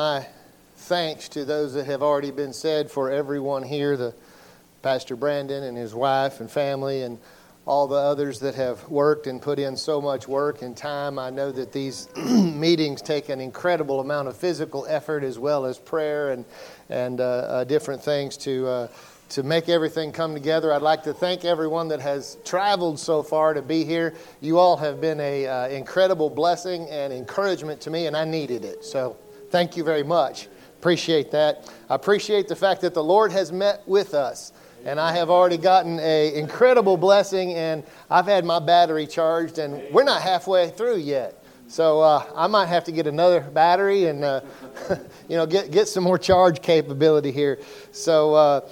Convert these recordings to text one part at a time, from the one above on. My thanks to those that have already been said for everyone here, the Pastor Brandon and his wife and family and all the others that have worked and put in so much work and time. I know that these meetings take an incredible amount of physical effort as well as prayer and different things to make everything come together. I'd like to thank everyone that has traveled so far to be here. You all have been an incredible blessing and encouragement to me, and I needed it. So thank you very much. Appreciate that. I appreciate the fact that the Lord has met with us. And I have already gotten an incredible blessing, and I've had my battery charged, and we're not halfway through yet. So I might have to get another battery and get some more charge capability here. So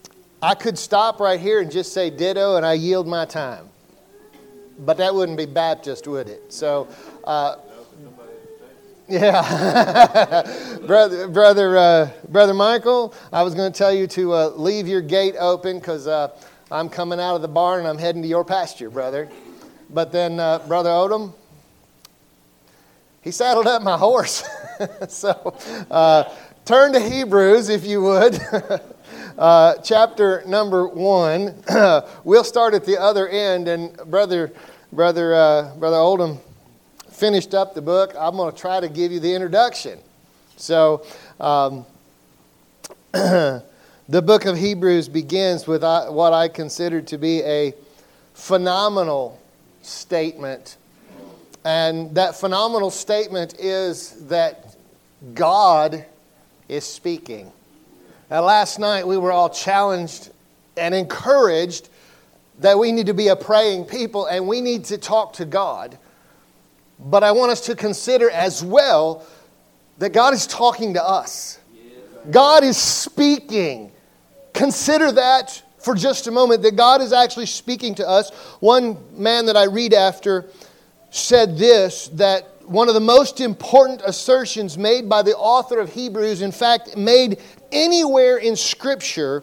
I could stop right here and just say ditto, and I yield my time. But that wouldn't be Baptist, would it? So... yeah, brother Michael, I was going to tell you to leave your gate open because I'm coming out of the barn and I'm heading to your pasture, brother. But then Brother Odom, he saddled up my horse. So turn to Hebrews, if you would, chapter number 1. We'll start at the other end, and Brother Odom finished up the book. I'm going to try to give you the introduction. So, the book of Hebrews begins with what I consider to be a phenomenal statement. And that phenomenal statement is that God is speaking. Now, last night we were all challenged and encouraged that we need to be a praying people and we need to talk to God. But I want us to consider as well that God is talking to us. God is speaking. Consider that for just a moment, that God is actually speaking to us. One man that I read after said this, that one of the most important assertions made by the author of Hebrews, in fact, made anywhere in Scripture,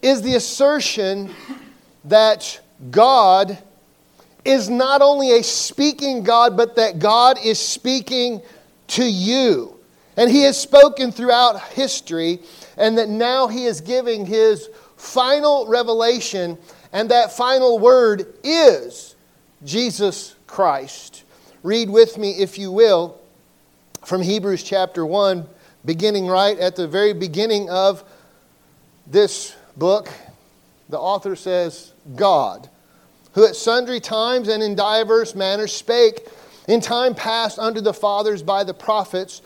is the assertion that God is not only a speaking God, but that God is speaking to you. And He has spoken throughout history, and that now He is giving His final revelation, and that final word is Jesus Christ. Read with me, if you will, from Hebrews chapter 1, beginning right at the very beginning of this book. The author says, God, who at sundry times and in diverse manners spake in time past unto the fathers by the prophets,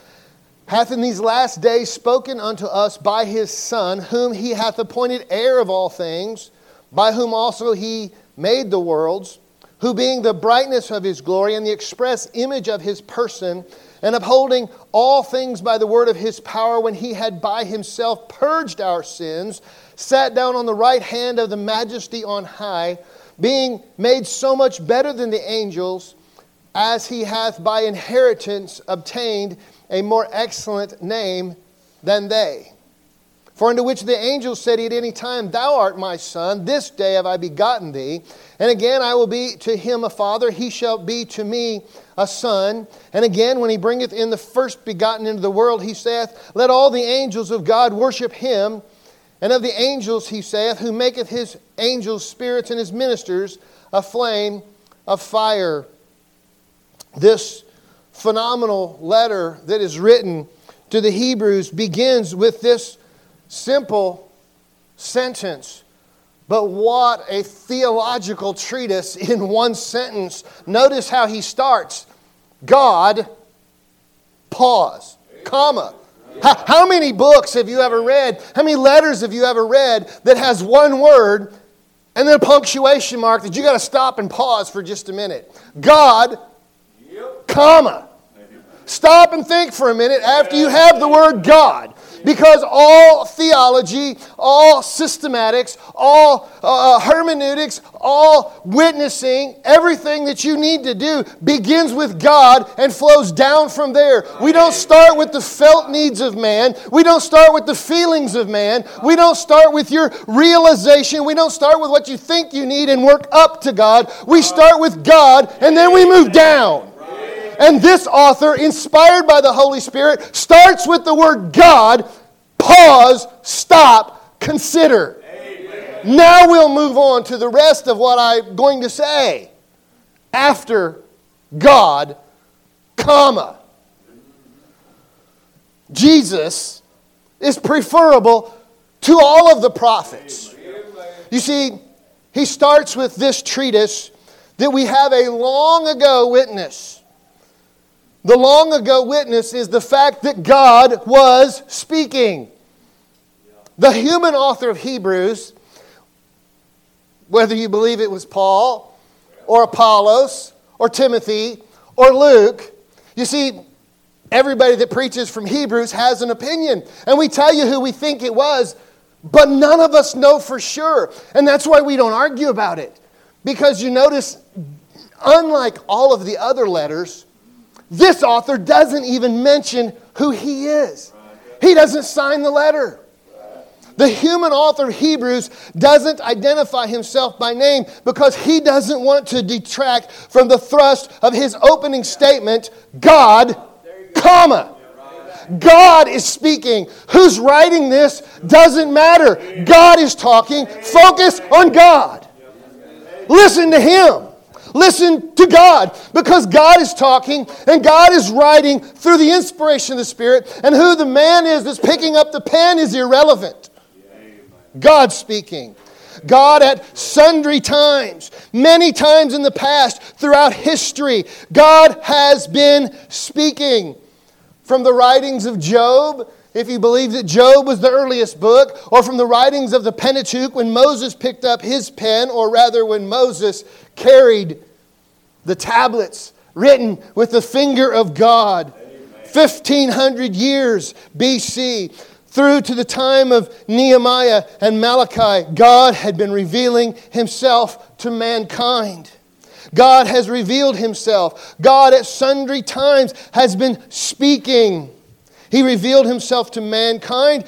hath in these last days spoken unto us by His Son, whom He hath appointed heir of all things, by whom also He made the worlds, who being the brightness of His glory and the express image of His person, and upholding all things by the word of His power, when He had by Himself purged our sins, sat down on the right hand of the majesty on high, being made so much better than the angels, as He hath by inheritance obtained a more excellent name than they. For unto which the angels said at any time, Thou art my Son, this day have I begotten thee. And again I will be to him a father, he shall be to me a son. And again, when He bringeth in the first begotten into the world, He saith, Let all the angels of God worship Him. And of the angels He saith, who maketh His angels spirits and His ministers a flame of fire. This phenomenal letter that is written to the Hebrews begins with this simple sentence. But what a theological treatise in one sentence. Notice how he starts. God, pause, comma. How many books have you ever read? How many letters have you ever read that has one word and then a punctuation mark that you got to stop and pause for just a minute? God, comma. Stop and think for a minute after you have the word God. Because all theology, all systematics, all hermeneutics, all witnessing, everything that you need to do begins with God and flows down from there. We don't start with the felt needs of man. We don't start with the feelings of man. We don't start with your realization. We don't start with what you think you need and work up to God. We start with God and then we move down. And this author, inspired by the Holy Spirit, starts with the word God, pause, stop, consider. Amen. Now we'll move on to the rest of what I'm going to say. After God, comma. Jesus is preferable to all of the prophets. You see, he starts with this treatise that we have a long ago witness. The long ago witness is the fact that God was speaking. The human author of Hebrews, whether you believe it was Paul or Apollos or Timothy or Luke, you see, everybody that preaches from Hebrews has an opinion. And we tell you who we think it was, but none of us know for sure. And that's why we don't argue about it. Because you notice, unlike all of the other letters, this author doesn't even mention who he is. He doesn't sign the letter. The human author of Hebrews doesn't identify himself by name because he doesn't want to detract from the thrust of his opening statement, God, comma. God is speaking. Who's writing this doesn't matter. God is talking. Focus on God. Listen to Him. Listen to God. Because God is talking and God is writing through the inspiration of the Spirit. And who the man is that's picking up the pen is irrelevant. God speaking. God at sundry times, many times in the past, throughout history, God has been speaking. From the writings of Job, if you believe that Job was the earliest book, or from the writings of the Pentateuch when Moses picked up his pen, or rather when Moses carried the tablets written with the finger of God. Amen. 1,500 years B.C. through to the time of Nehemiah and Malachi, God had been revealing Himself to mankind. God has revealed Himself. God at sundry times has been speaking. He revealed Himself to mankind.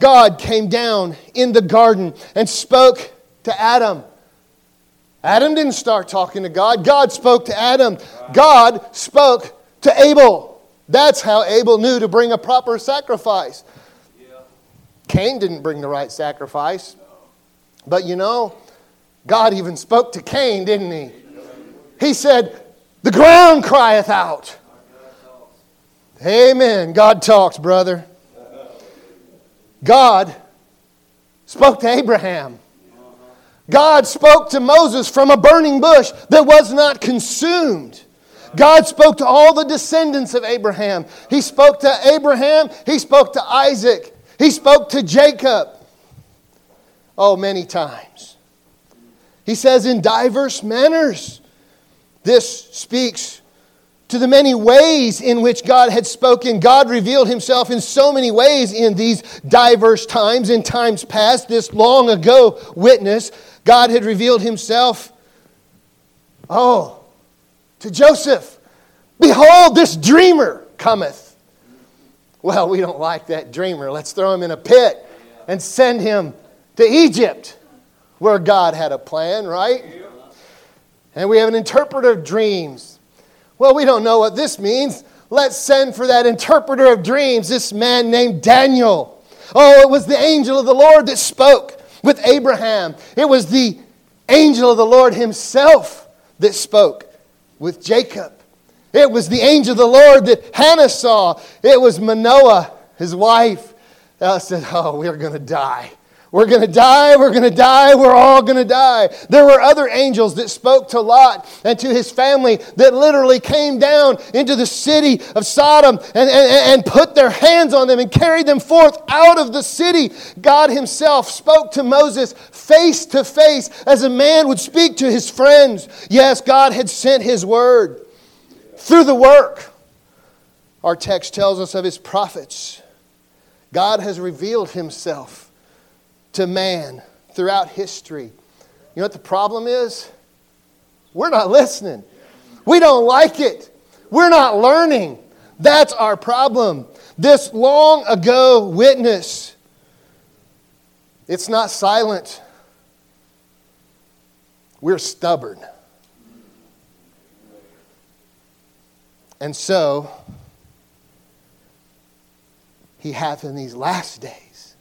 God came down in the garden and spoke to Adam. Adam didn't start talking to God. God spoke to Adam. God spoke to Abel. That's how Abel knew to bring a proper sacrifice. Cain didn't bring the right sacrifice. But you know, God even spoke to Cain, didn't He? He said, the ground crieth out. Amen. God talks, brother. God spoke to Abraham. God spoke to Moses from a burning bush that was not consumed. God spoke to all the descendants of Abraham. He spoke to Abraham. He spoke to Isaac. He spoke to Jacob. Oh, many times. He says in diverse manners. This speaks to the many ways in which God had spoken. God revealed Himself in so many ways in these diverse times, in times past, this long ago witness. God had revealed Himself, to Joseph. Behold, this dreamer cometh. Well, we don't like that dreamer. Let's throw him in a pit and send him to Egypt, where God had a plan, right? And we have an interpreter of dreams. Well, we don't know what this means. Let's send for that interpreter of dreams, this man named Daniel. Oh, it was the angel of the Lord that spoke with Abraham. It was the angel of the Lord Himself that spoke with Jacob. It was the angel of the Lord that Hannah saw. It was Manoah, his wife, that said, we're going to die. We're going to die, we're going to die, we're all going to die. There were other angels that spoke to Lot and to his family that literally came down into the city of Sodom and put their hands on them and carried them forth out of the city. God Himself spoke to Moses face to face as a man would speak to his friends. Yes, God had sent His word through the work. Our text tells us of His prophets. God has revealed Himself to man throughout history. You know what the problem is? We're not listening. We don't like it. We're not learning. That's our problem. This long ago witness, it's not silent. We're stubborn. And so, he hath in these last days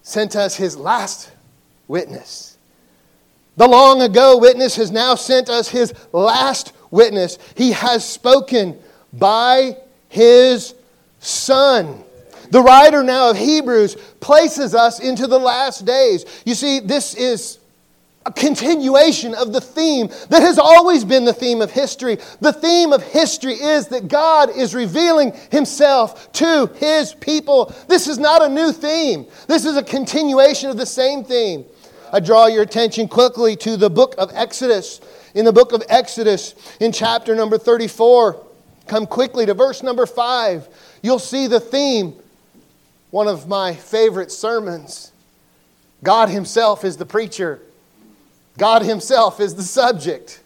sent us his last witness. The long ago witness has now sent us his last witness. He has spoken by his Son. The writer now of Hebrews places us into the last days. You see, this is a continuation of the theme that has always been the theme of history. The theme of history is that God is revealing himself to his people. This is not a new theme. This is a continuation of the same theme. I draw your attention quickly to the book of Exodus. In the book of Exodus, in chapter number 34, come quickly to verse number 5. You'll see the theme. One of my favorite sermons. God himself is the preacher. God himself is the subject.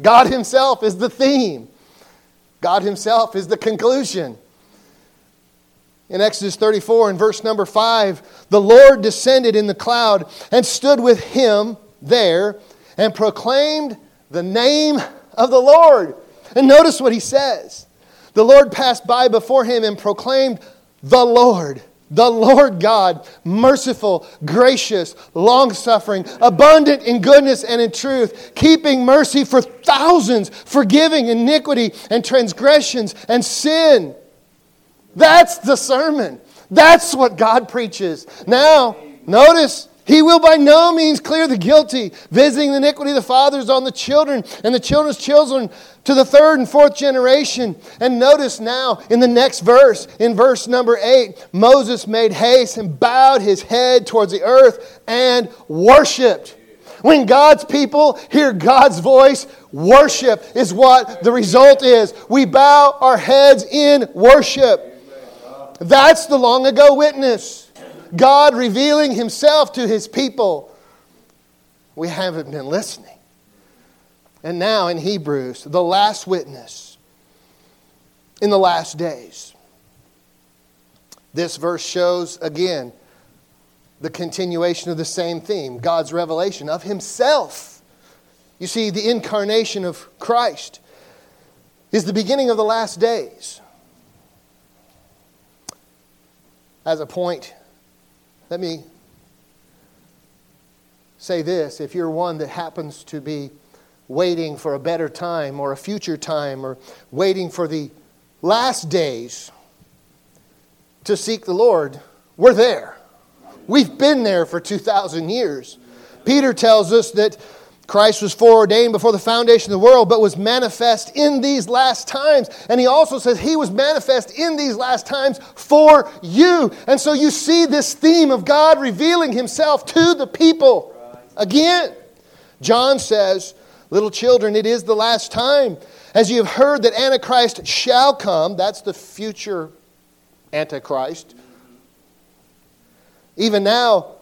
God himself is the theme. God himself is the conclusion. In Exodus 34 and verse number 5, the Lord descended in the cloud and stood with him there and proclaimed the name of the Lord. And notice what he says. The Lord passed by before him and proclaimed, the Lord God, merciful, gracious, long-suffering, abundant in goodness and in truth, keeping mercy for thousands, forgiving iniquity and transgressions and sin. That's the sermon. That's what God preaches. Now, notice, he will by no means clear the guilty, visiting the iniquity of the fathers on the children and the children's children to the third and fourth generation. And notice now in the next verse, in verse number 8, Moses made haste and bowed his head towards the earth and worshipped. When God's people hear God's voice, worship is what the result is. We bow our heads in worship. That's the long ago witness. God revealing himself to his people. We haven't been listening. And now in Hebrews, the last witness in the last days. This verse shows again the continuation of the same theme, God's revelation of himself. You see, the incarnation of Christ is the beginning of the last days. As a point, let me say this. If you're one that happens to be waiting for a better time or a future time or waiting for the last days to seek the Lord, we're there. We've been there for 2,000 years. Peter tells us that Christ was foreordained before the foundation of the world, but was manifest in these last times. And he also says he was manifest in these last times for you. And so you see this theme of God revealing himself to the people again. John says, little children, it is the last time. As you have heard that Antichrist shall come, that's the future Antichrist. Even now,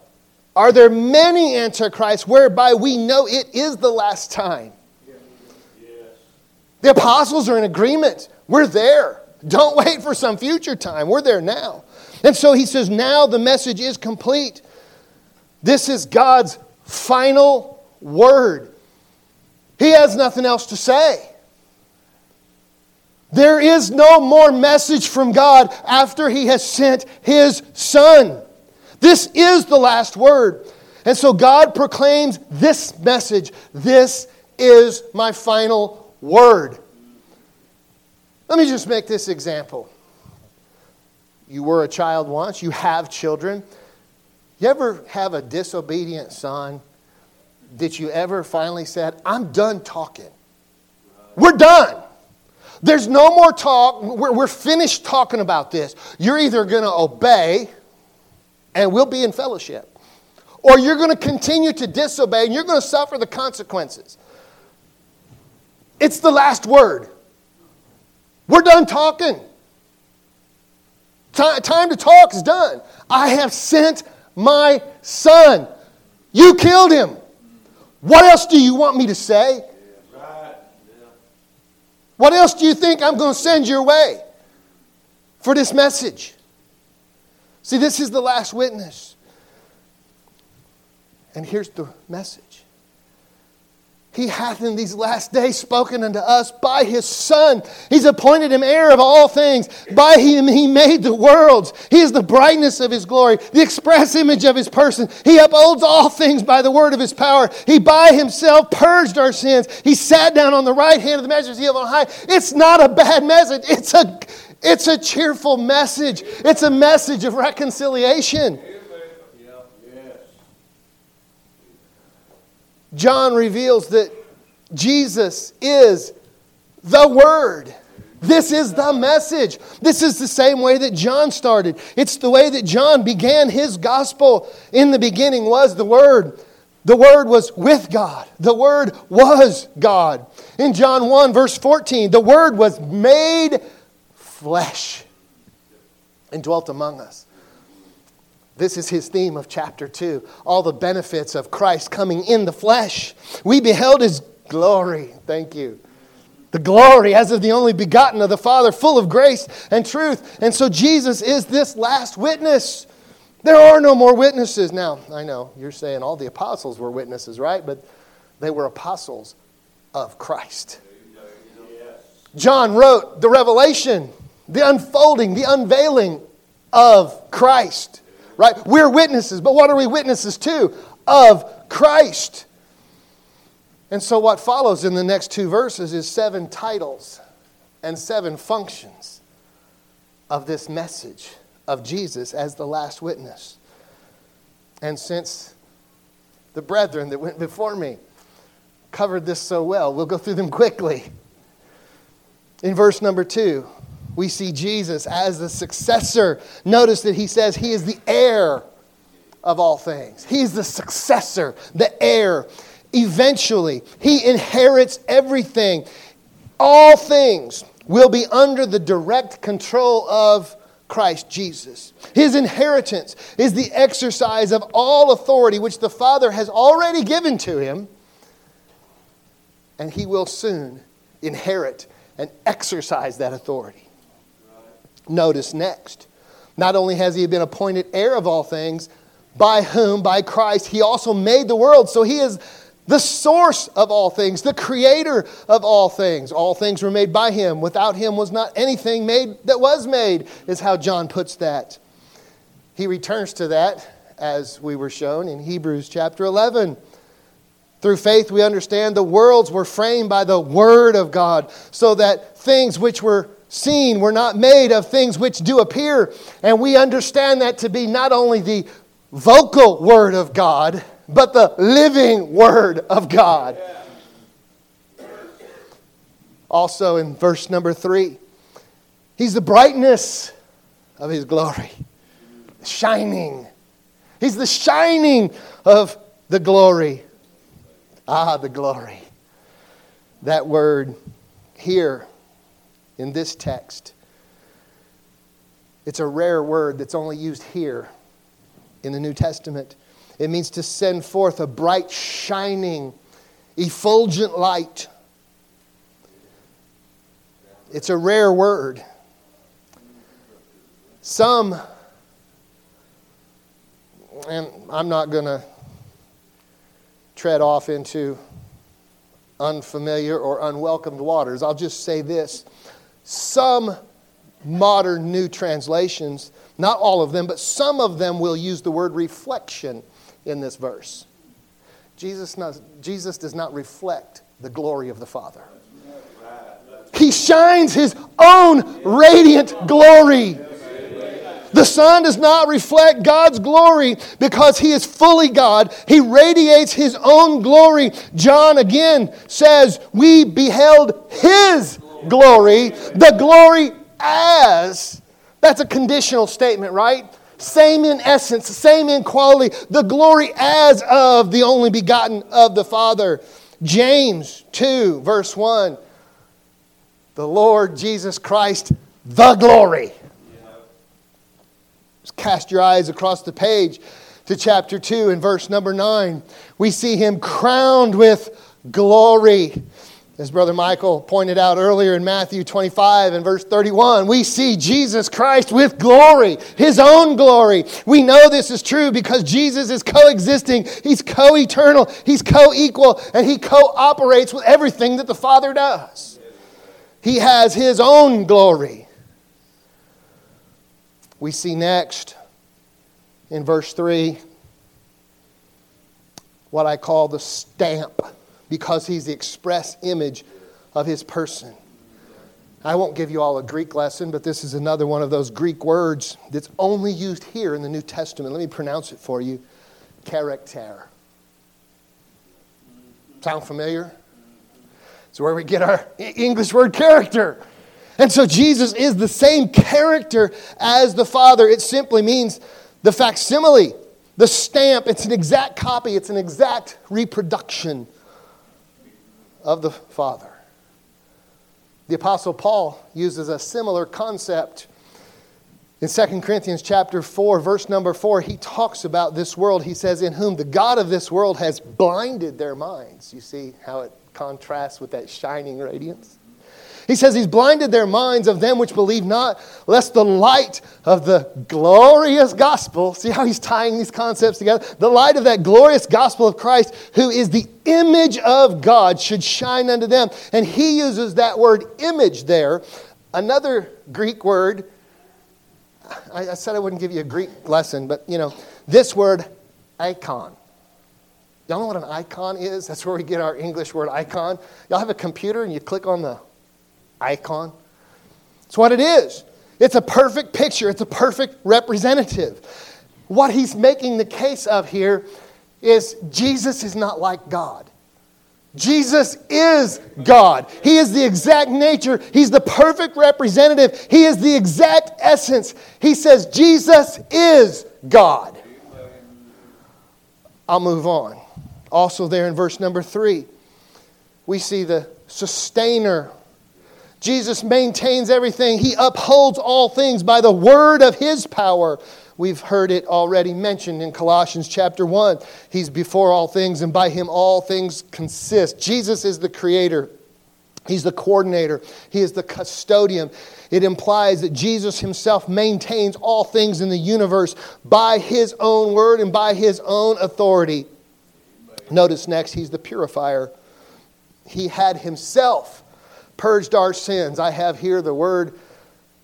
are there many Antichrists whereby we know it is the last time? Yes. The apostles are in agreement. We're there. Don't wait for some future time. We're there now. And so he says, now the message is complete. This is God's final word. He has nothing else to say. There is no more message from God after he has sent his Son. This is the last word. And so God proclaims this message. This is my final word. Let me just make this example. You were a child once. You have children. You ever have a disobedient son? Did you ever finally said, I'm done talking. We're done. There's no more talk. We're finished talking about this. You're either going to obey and we'll be in fellowship, or you're going to continue to disobey and you're going to suffer the consequences. It's the last word. We're done talking. Time to talk is done. I have sent my Son. You killed him. What else do you want me to say? What else do you think I'm going to send your way for this message? See, this is the last witness. And here's the message. He hath in these last days spoken unto us by His Son. He's appointed Him heir of all things. By Him He made the worlds. He is the brightness of His glory, the express image of His person. He upholds all things by the word of His power. He by Himself purged our sins. He sat down on the right hand of the majesty of on high. It's not a bad message. It's a cheerful message. It's a message of reconciliation. John reveals that Jesus is the Word. This is the message. This is the same way that John started. It's the way that John began his gospel. In the beginning was the Word. The Word was with God. The Word was God. In John 1, verse 14, the Word was made flesh and dwelt among us. This is his theme of chapter 2. All the benefits of Christ coming in the flesh. We beheld His glory. Thank you. The glory as of the only begotten of the Father, full of grace and truth. And so Jesus is this last witness. There are no more witnesses. Now, I know you're saying all the apostles were witnesses, right? But they were apostles of Christ. John wrote the revelation, the unfolding, the unveiling of Christ. Right? We're witnesses, but what are we witnesses to? Of Christ. And so what follows in the next two verses is 7 titles and 7 functions of this message of Jesus as the last witness. And since the brethren that went before me covered this so well, we'll go through them quickly. In verse number 2, we see Jesus as the successor. Notice that he says he is the heir of all things. He's the successor, the heir. Eventually, he inherits everything. All things will be under the direct control of Christ Jesus. His inheritance is the exercise of all authority which the Father has already given to him. And he will soon inherit and exercise that authority. Notice next, not only has he been appointed heir of all things, by whom, by Christ, he also made the world. So he is the source of all things, the creator of all things. All things were made by him. Without him was not anything made that was made, is how John puts that. He returns to that, as we were shown in Hebrews chapter 11. Through faith we understand the worlds were framed by the word of God, so that things which were seen were not made of things which do appear. And we understand that to be not only the vocal word of God, but the living word of God. Also in verse number 3, he's the brightness of his glory. Shining. He's the shining of the glory. Ah, the glory. That word here in this text, it's a rare word that's only used here in the New Testament. It means to send forth a bright, shining, effulgent light. It's a rare word. Some, and I'm not going to tread off into unfamiliar or unwelcomed waters. I'll just say this. Some modern new translations, not all of them, but some of them will use the word reflection in this verse. Jesus does not reflect the glory of the Father. He shines His own radiant glory. The Son does not reflect God's glory because He is fully God. He radiates His own glory. John again says, we beheld His glory, the glory as, that's a conditional statement, right? Same in essence, same in quality, the glory as of the only begotten of the Father. James 2, verse 1, the Lord Jesus Christ, the glory. Just cast your eyes across the page to chapter 2 and verse number 9. We see Him crowned with glory. As Brother Michael pointed out earlier in Matthew 25 and verse 31, we see Jesus Christ with glory, His own glory. We know this is true because Jesus is coexisting. He's co-eternal. He's co-equal. And He cooperates with everything that the Father does. He has His own glory. We see next in verse 3 what I call the stamp, because He's the express image of His person. I won't give you all a Greek lesson, but this is another one of those Greek words that's only used here in the New Testament. Let me pronounce it for you. Character. Sound familiar? It's where we get our English word character. And so Jesus is the same character as the Father. It simply means the facsimile, the stamp. It's an exact copy. It's an exact reproduction of the Father. The Apostle Paul uses a similar concept in 2 Corinthians chapter 4, verse number 4. He talks about this world. He says, in whom the God of this world has blinded their minds. You see how it contrasts with that shining radiance? He says He's blinded their minds of them which believe not, lest the light of the glorious gospel, see how he's tying these concepts together? The light of that glorious gospel of Christ, who is the image of God, should shine unto them. And he uses that word image there. Another Greek word, I said I wouldn't give you a Greek lesson, but you know, this word, icon. Y'all know what an icon is? That's where we get our English word icon. Y'all have a computer and you click on the icon. It's what it is. It's a perfect picture. It's a perfect representative. What he's making the case of here is Jesus is not like God. Jesus is God. He is the exact nature. He's the perfect representative. He is the exact essence. He says Jesus is God. I'll move on. Also there in verse number 3, we see the sustainer. Jesus maintains everything. He upholds all things by the word of His power. We've heard it already mentioned in Colossians chapter 1. He's before all things, and by Him all things consist. Jesus is the creator. He's the coordinator. He is the custodian. It implies that Jesus Himself maintains all things in the universe by His own word and by His own authority. Notice next, He's the purifier. He had Himself purged our sins. I have here the word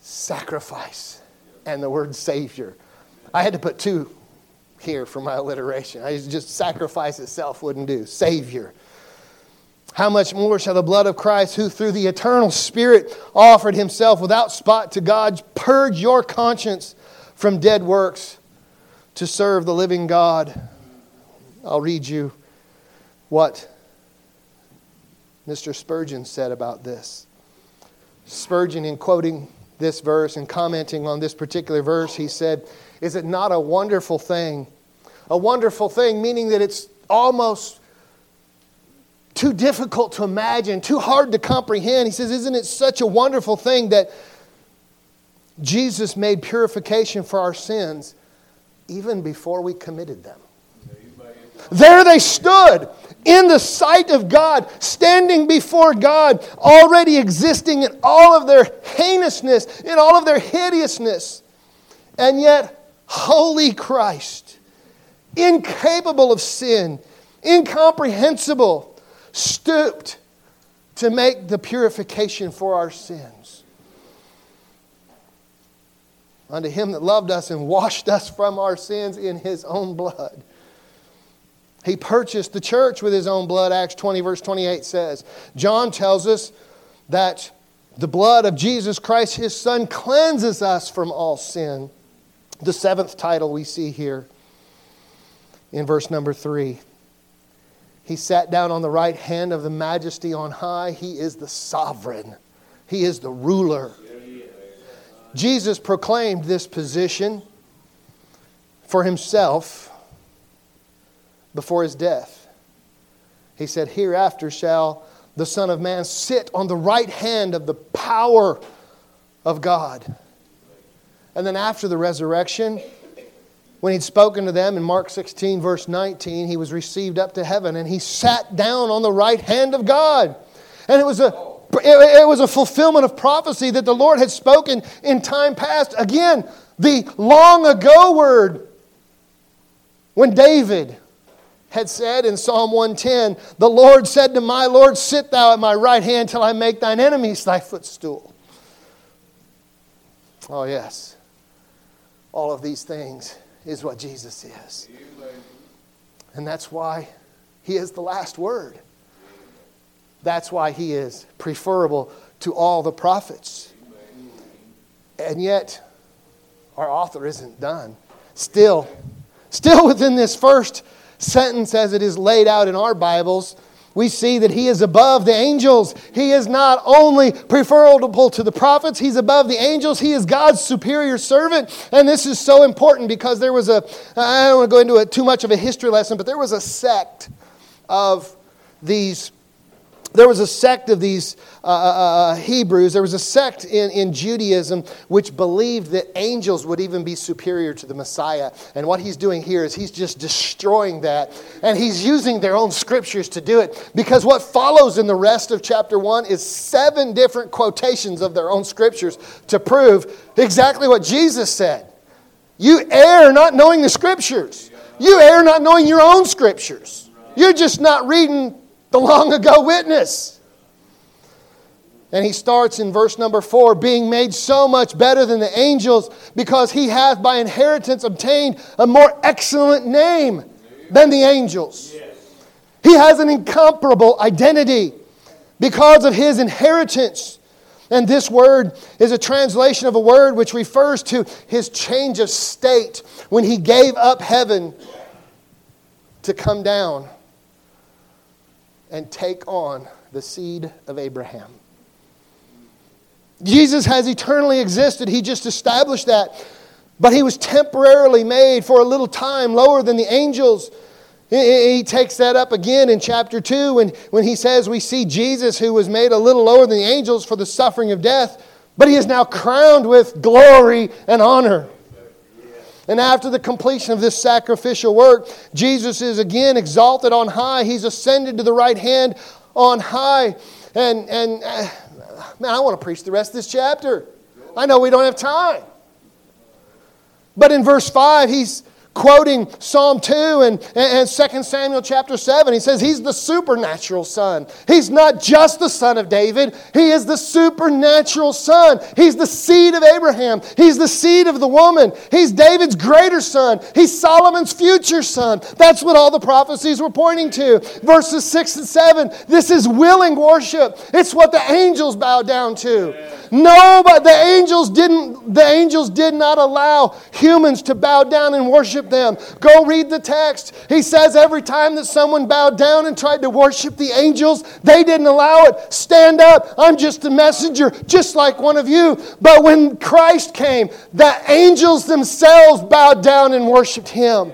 sacrifice and the word Savior. I had to put two here for my alliteration. I just sacrifice itself wouldn't do. Savior. How much more shall the blood of Christ, who through the eternal Spirit offered Himself without spot to God, purge your conscience from dead works to serve the living God. I'll read you what Mr. Spurgeon said about this. Spurgeon, in quoting this verse and commenting on this particular verse, he said, is it not a wonderful thing? A wonderful thing, meaning that it's almost too difficult to imagine, too hard to comprehend. He says, isn't it such a wonderful thing that Jesus made purification for our sins even before we committed them? There they stood in the sight of God, standing before God, already existing in all of their heinousness, in all of their hideousness. And yet, holy Christ, incapable of sin, incomprehensible, stooped to make the purification for our sins. Unto Him that loved us and washed us from our sins in His own blood. He purchased the church with His own blood, Acts 20, verse 28 says. John tells us that the blood of Jesus Christ, His Son, cleanses us from all sin. The seventh title we see here in verse number 3. He sat down on the right hand of the majesty on high. He is the sovereign. He is the ruler. Jesus proclaimed this position for Himself before His death. He said, hereafter shall the Son of Man sit on the right hand of the power of God. And then after the resurrection, when He'd spoken to them in Mark 16, verse 19, He was received up to heaven and He sat down on the right hand of God. And it was a fulfillment of prophecy that the Lord had spoken in time past. Again, the long ago word. When David had said in Psalm 110, the Lord said to my Lord, sit thou at my right hand till I make thine enemies thy footstool. Oh yes, all of these things is what Jesus is. And that's why He is the last word. That's why He is preferable to all the prophets. And yet, our author isn't done. Still within this first sentence as it is laid out in our Bibles, we see that He is above the angels. He is not only preferable to the prophets, He's above the angels. He is God's superior servant. And this is so important because there was I don't want to go into too much of a history lesson, but there was a sect of these Hebrews. There was a sect in Judaism which believed that angels would even be superior to the Messiah. And what He's doing here is He's just destroying that. And He's using their own scriptures to do it. Because what follows in the rest of chapter 1 is 7 different quotations of their own scriptures to prove exactly what Jesus said. You err not knowing the scriptures. You err not knowing your own scriptures. You're just not reading the long ago witness. And he starts in verse number 4, being made so much better than the angels, because he hath by inheritance obtained a more excellent name than the angels. Yes. He has an incomparable identity because of his inheritance. And this word is a translation of a word which refers to his change of state when he gave up heaven to come down and take on the seed of Abraham. Jesus has eternally existed. He just established that. But he was temporarily made for a little time lower than the angels. He takes that up again in chapter 2 when he says we see Jesus who was made a little lower than the angels for the suffering of death, but he is now crowned with glory and honor. And after the completion of this sacrificial work, Jesus is again exalted on high. He's ascended to the right hand on high. And man, I want to preach the rest of this chapter. I know we don't have time. But in verse 5, he's quoting Psalm 2 and 2 Samuel chapter 7. He says he's the supernatural son. He's not just the son of David. He is the supernatural son. He's the seed of Abraham. He's the seed of the woman. He's David's greater son. He's Solomon's future son. That's what all the prophecies were pointing to. Verses 6 and 7, this is willing worship. It's what the angels bow down to. No, but the angels did not allow humans to bow down and worship them. Go read the text. He says every time that someone bowed down and tried to worship the angels, they didn't allow it. Stand up. I'm just a messenger, just like one of you. But when Christ came, the angels themselves bowed down and worshiped Him.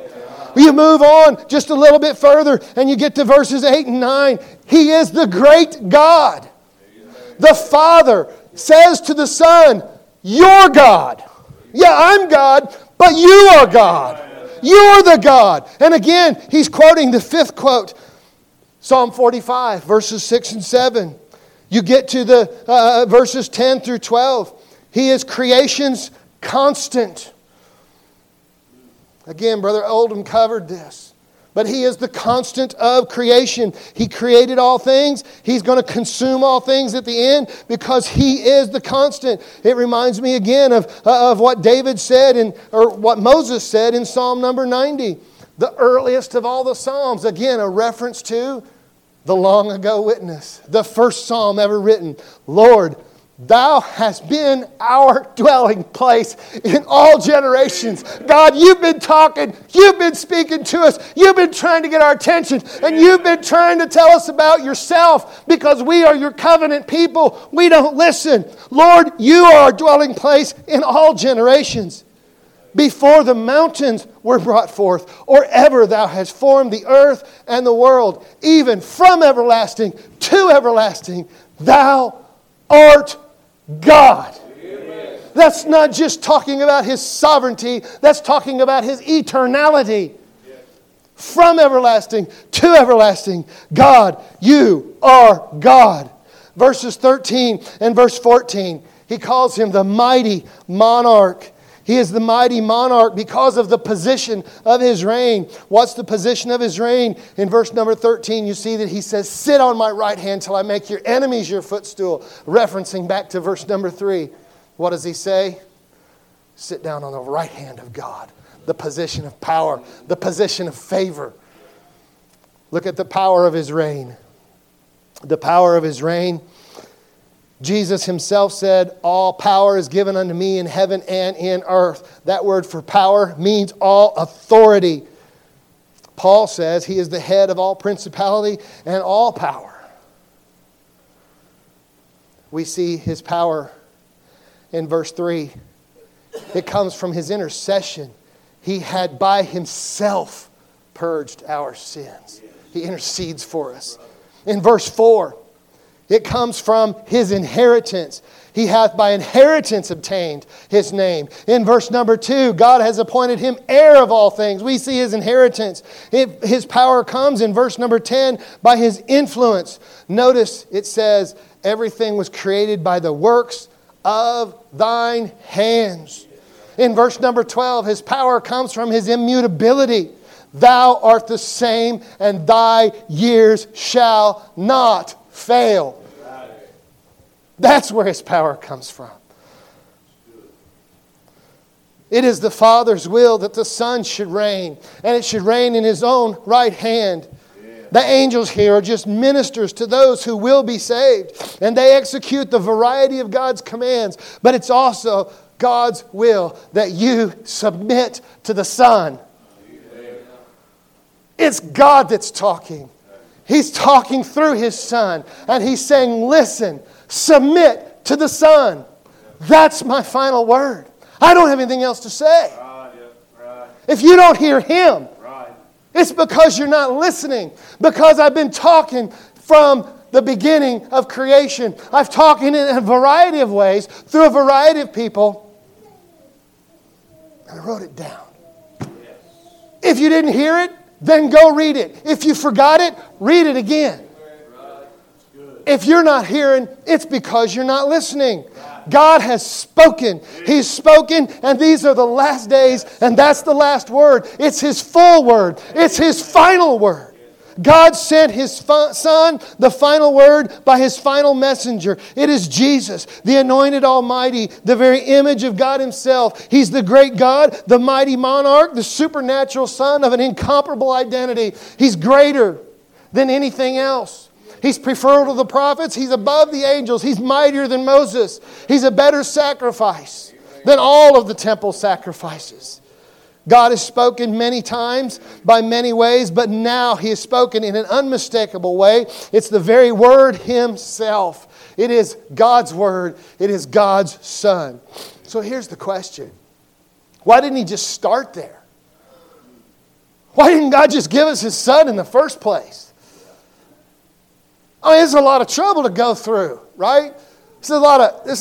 You move on just a little bit further and you get to verses 8 and 9. He is the great God. The Father says to the Son, "You're God." Yeah, I'm God, but you are God. You're the God. And again, he's quoting the 5th quote, Psalm 45, verses 6 and 7. You get to the verses 10 through 12. He is creation's constant. Again, Brother Oldham covered this. But He is the constant of creation. He created all things. He's going to consume all things at the end because He is the constant. It reminds me again of what David said or what Moses said in Psalm number 90. The earliest of all the Psalms. Again, a reference to the long ago witness. The first Psalm ever written. Lord, Thou hast been our dwelling place in all generations. God, you've been talking. You've been speaking to us. You've been trying to get our attention. And you've been trying to tell us about yourself because we are your covenant people. We don't listen. Lord, you are our dwelling place in all generations. Before the mountains were brought forth, or ever thou hast formed the earth and the world, even from everlasting to everlasting, thou art God. Amen. That's not just talking about His sovereignty. That's talking about His eternality. Yes. From everlasting to everlasting. God, you are God. verses 13 and verse 14. He calls him the mighty monarch. He is the mighty monarch because of the position of his reign. What's the position of his reign? In verse number 13, you see that he says, "Sit on my right hand till I make your enemies your footstool." Referencing back to verse number 3. What does he say? Sit down on the right hand of God. The position of power. The position of favor. Look at the power of his reign. The power of his reign. Jesus himself said, "All power is given unto me in heaven and in earth." That word for power means all authority. Paul says he is the head of all principality and all power. We see his power in verse 3. It comes from his intercession. He had by himself purged our sins. He intercedes for us. In verse 4. It comes from his inheritance. He hath by inheritance obtained his name. In verse number 2, God has appointed him heir of all things. We see his inheritance. His power comes in verse number 10 by his influence. Notice it says, everything was created by the works of thine hands. In verse number 12, his power comes from his immutability. Thou art the same, and thy years shall not fail. That's where his power comes from. It is the Father's will that the Son should reign, and it should reign in his own right hand. The angels here are just ministers to those who will be saved, and they execute the variety of God's commands, but it's also God's will that you submit to the Son. It's God that's talking. He's talking through his Son, and he's saying, listen, submit to the Son. That's my final word. I don't have anything else to say. Right, yeah, right. If you don't hear him, right, it's because you're not listening. Because I've been talking from the beginning of creation. I've talked in a variety of ways, through a variety of people. And I wrote it down. Yes. If you didn't hear it, then go read it. If you forgot it, read it again. If you're not hearing, it's because you're not listening. God has spoken. He's spoken, and these are the last days, and that's the last word. It's His full word. It's His final word. God sent His Son, the final word, by His final messenger. It is Jesus, the anointed Almighty, the very image of God Himself. He's the great God, the mighty monarch, the supernatural Son of an incomparable identity. He's greater than anything else. He's preferred to the prophets. He's above the angels. He's mightier than Moses. He's a better sacrifice than all of the temple sacrifices. God has spoken many times by many ways, but now He has spoken in an unmistakable way. It's the very Word Himself. It is God's Word. It is God's Son. So here's the question. Why didn't He just start there? Why didn't God just give us His Son in the first place? I mean, it's a lot of trouble to go through, right? This is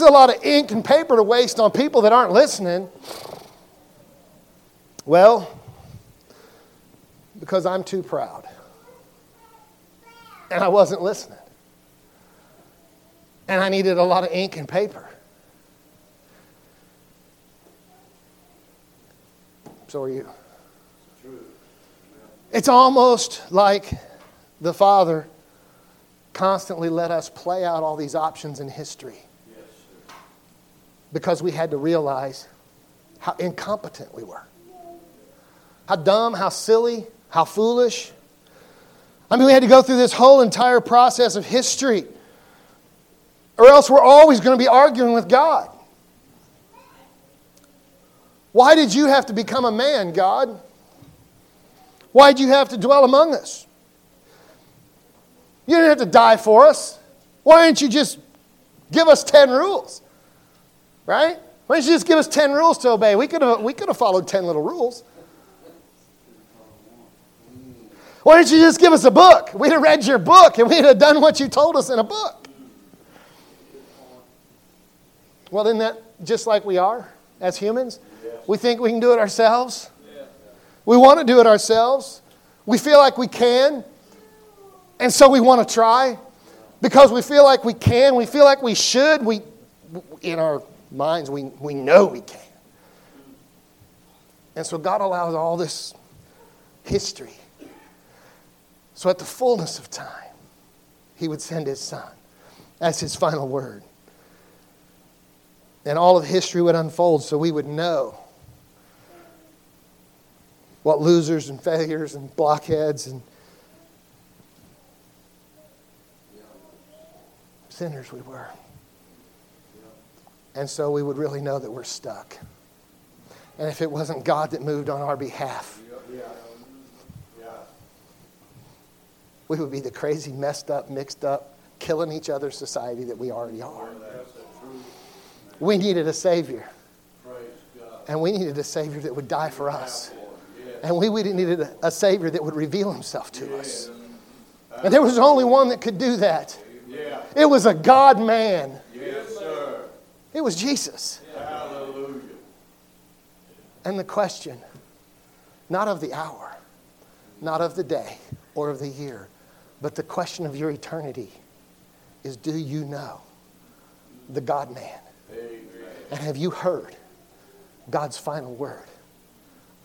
a lot of ink and paper to waste on people that aren't listening. Well, because I'm too proud. And I wasn't listening. And I needed a lot of ink and paper. So are you. It's almost like the Father constantly let us play out all these options in history. Yes, sir. Because we had to realize how incompetent we were. How dumb, how silly, how foolish. I mean, we had to go through this whole entire process of history. Or else we're always going to be arguing with God. Why did you have to become a man, God? Why did you have to dwell among us? You didn't have to die for us. Why didn't you just give us 10 rules? Right? Why didn't you just give us 10 rules to obey? We could have followed 10 little rules. Why didn't you just give us a book? We'd have read your book and we'd have done what you told us in a book. Well, isn't that just like we are as humans? We think we can do it ourselves. We want to do it ourselves. We feel like we can. And so we want to try. because we feel like we can, we feel like we should, we, in our minds, we know we can. And so God allows all this history. So at the fullness of time, he would send his son. That's his final word. And all of history would unfold so we would know what losers and failures and blockheads and sinners we were. And so we would really know that we're stuck. And if it wasn't God that moved on our behalf, we would be the crazy, messed up, mixed up, killing each other society that we already are. We needed a Savior. And we needed a Savior that would die for us. And we needed a Savior that would reveal himself to us. And there was only one that could do that. It was a God-man. It was Jesus. And the question, not of the hour, not of the day, or of the year, but the question of your eternity is, do you know the God-man? Amen. And have you heard God's final word?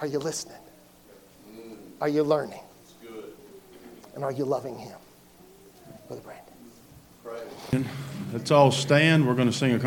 Are you listening? Are you learning? Good. And are you loving him? Brother Brandon. Let's all stand. We're going to sing a